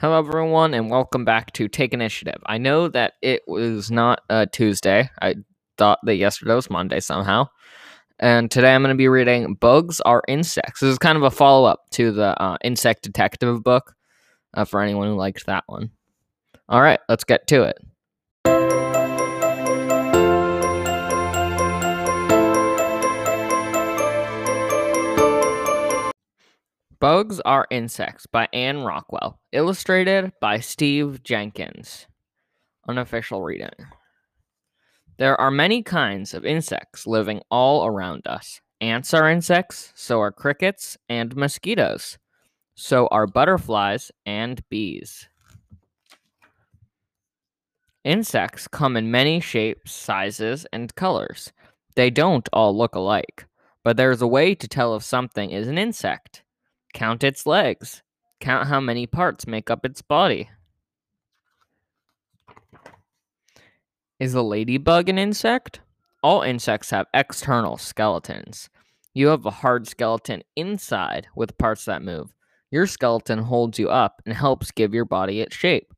Hello, everyone, and welcome back to Take Initiative. I know that it was not Tuesday. I thought that yesterday was Monday somehow. And today I'm going to be reading Bugs Are Insects. This is kind of a follow-up to the Insect Detective book for anyone who liked that one. All right, let's get to it. Bugs Are Insects by Anne Rockwell. Illustrated by Steve Jenkins. Unofficial reading. There are many kinds of insects living all around us. Ants are insects, so are crickets and mosquitoes. So are butterflies and bees. Insects come in many shapes, sizes, and colors. They don't all look alike, but there's a way to tell if something is an insect. Count its legs. Count how many parts make up its body. Is a ladybug an insect? All insects have external skeletons. You have a hard skeleton inside with parts that move. Your skeleton holds you up and helps give your body its shape.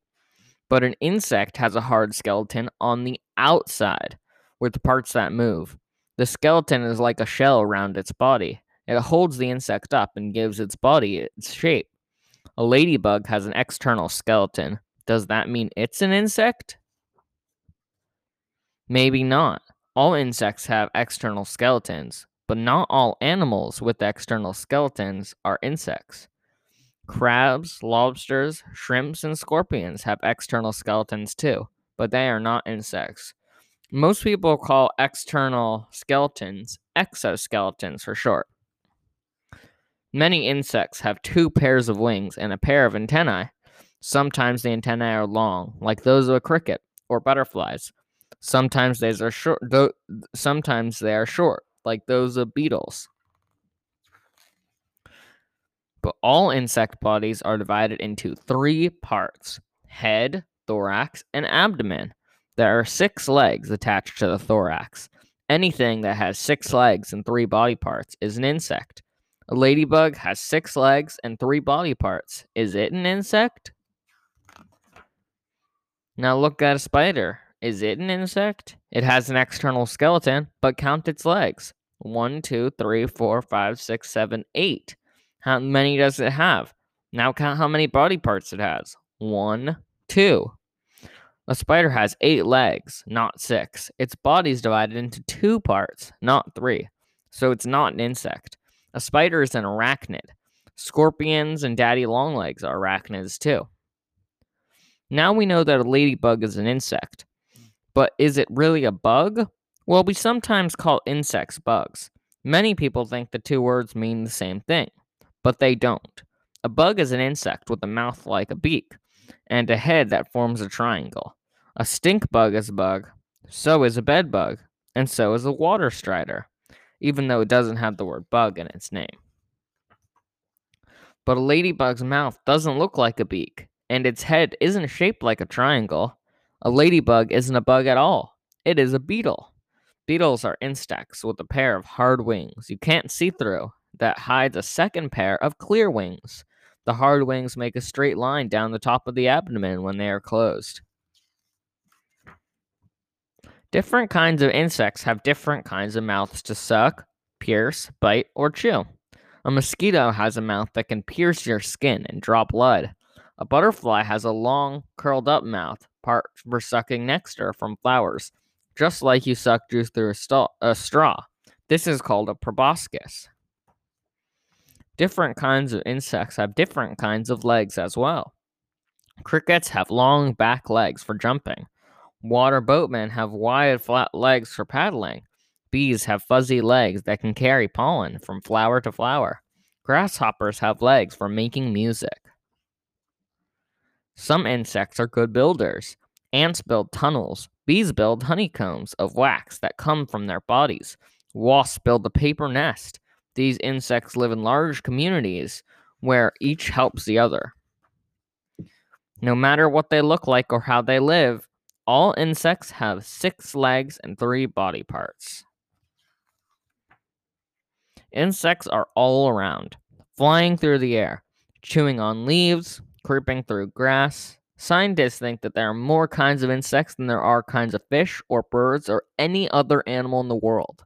But an insect has a hard skeleton on the outside with parts that move. The skeleton is like a shell around its body. It holds the insect up and gives its body its shape. A ladybug has an external skeleton. Does that mean it's an insect? Maybe not. All insects have external skeletons, but not all animals with external skeletons are insects. Crabs, lobsters, shrimps, and scorpions have external skeletons too, but they are not insects. Most people call external skeletons exoskeletons for short. Many insects have two pairs of wings and a pair of antennae. Sometimes the antennae are long, like those of a cricket or butterflies. Sometimes they are short, like those of beetles. But all insect bodies are divided into three parts: head, thorax, and abdomen. There are six legs attached to the thorax. Anything that has six legs and three body parts is an insect. A ladybug has six legs and three body parts. Is it an insect? Now look at a spider. Is it an insect? It has an external skeleton, but count its legs. 1, 2, 3, 4, 5, 6, 7, 8. How many does it have? Now count how many body parts it has. 1, 2. A spider has 8 legs, not 6. Its body is divided into 2 parts, not 3. So it's not an insect. A spider is an arachnid. Scorpions and daddy longlegs are arachnids too. Now we know that a ladybug is an insect. But is it really a bug? Well, we sometimes call insects bugs. Many people think the two words mean the same thing, but they don't. A bug is an insect with a mouth like a beak and a head that forms a triangle. A stink bug is a bug, so is a bed bug, and so is a water strider, even though it doesn't have the word bug in its name. But a ladybug's mouth doesn't look like a beak, and its head isn't shaped like a triangle. A ladybug isn't a bug at all. It is a beetle. Beetles are insects with a pair of hard wings you can't see through that hides a second pair of clear wings. The hard wings make a straight line down the top of the abdomen when they are closed. Different kinds of insects have different kinds of mouths to suck, pierce, bite, or chew. A mosquito has a mouth that can pierce your skin and draw blood. A butterfly has a long, curled-up mouth, part for sucking nectar from flowers, just like you suck juice through a straw. This is called a proboscis. Different kinds of insects have different kinds of legs as well. Crickets have long back legs for jumping. Water boatmen have wide, flat legs for paddling. Bees have fuzzy legs that can carry pollen from flower to flower. Grasshoppers have legs for making music. Some insects are good builders. Ants build tunnels. Bees build honeycombs of wax that come from their bodies. Wasps build a paper nest. These insects live in large communities where each helps the other. No matter what they look like or how they live, all insects have 6 legs and 3 body parts. Insects are all around, flying through the air, chewing on leaves, creeping through grass. Scientists think that there are more kinds of insects than there are kinds of fish or birds or any other animal in the world.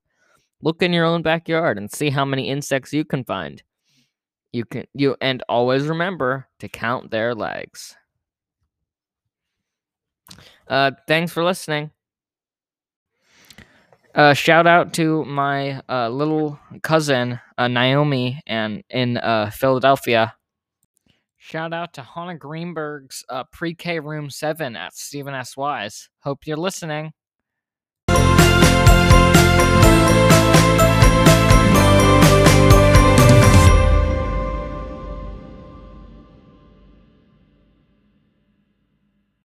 Look in your own backyard and see how many insects you can find. And always remember to count their legs. Thanks for listening. Shout out to my little cousin, Naomi, and in Philadelphia. Shout out to Hannah Greenberg's pre-K room 7 at Stephen S. Wise. Hope you're listening.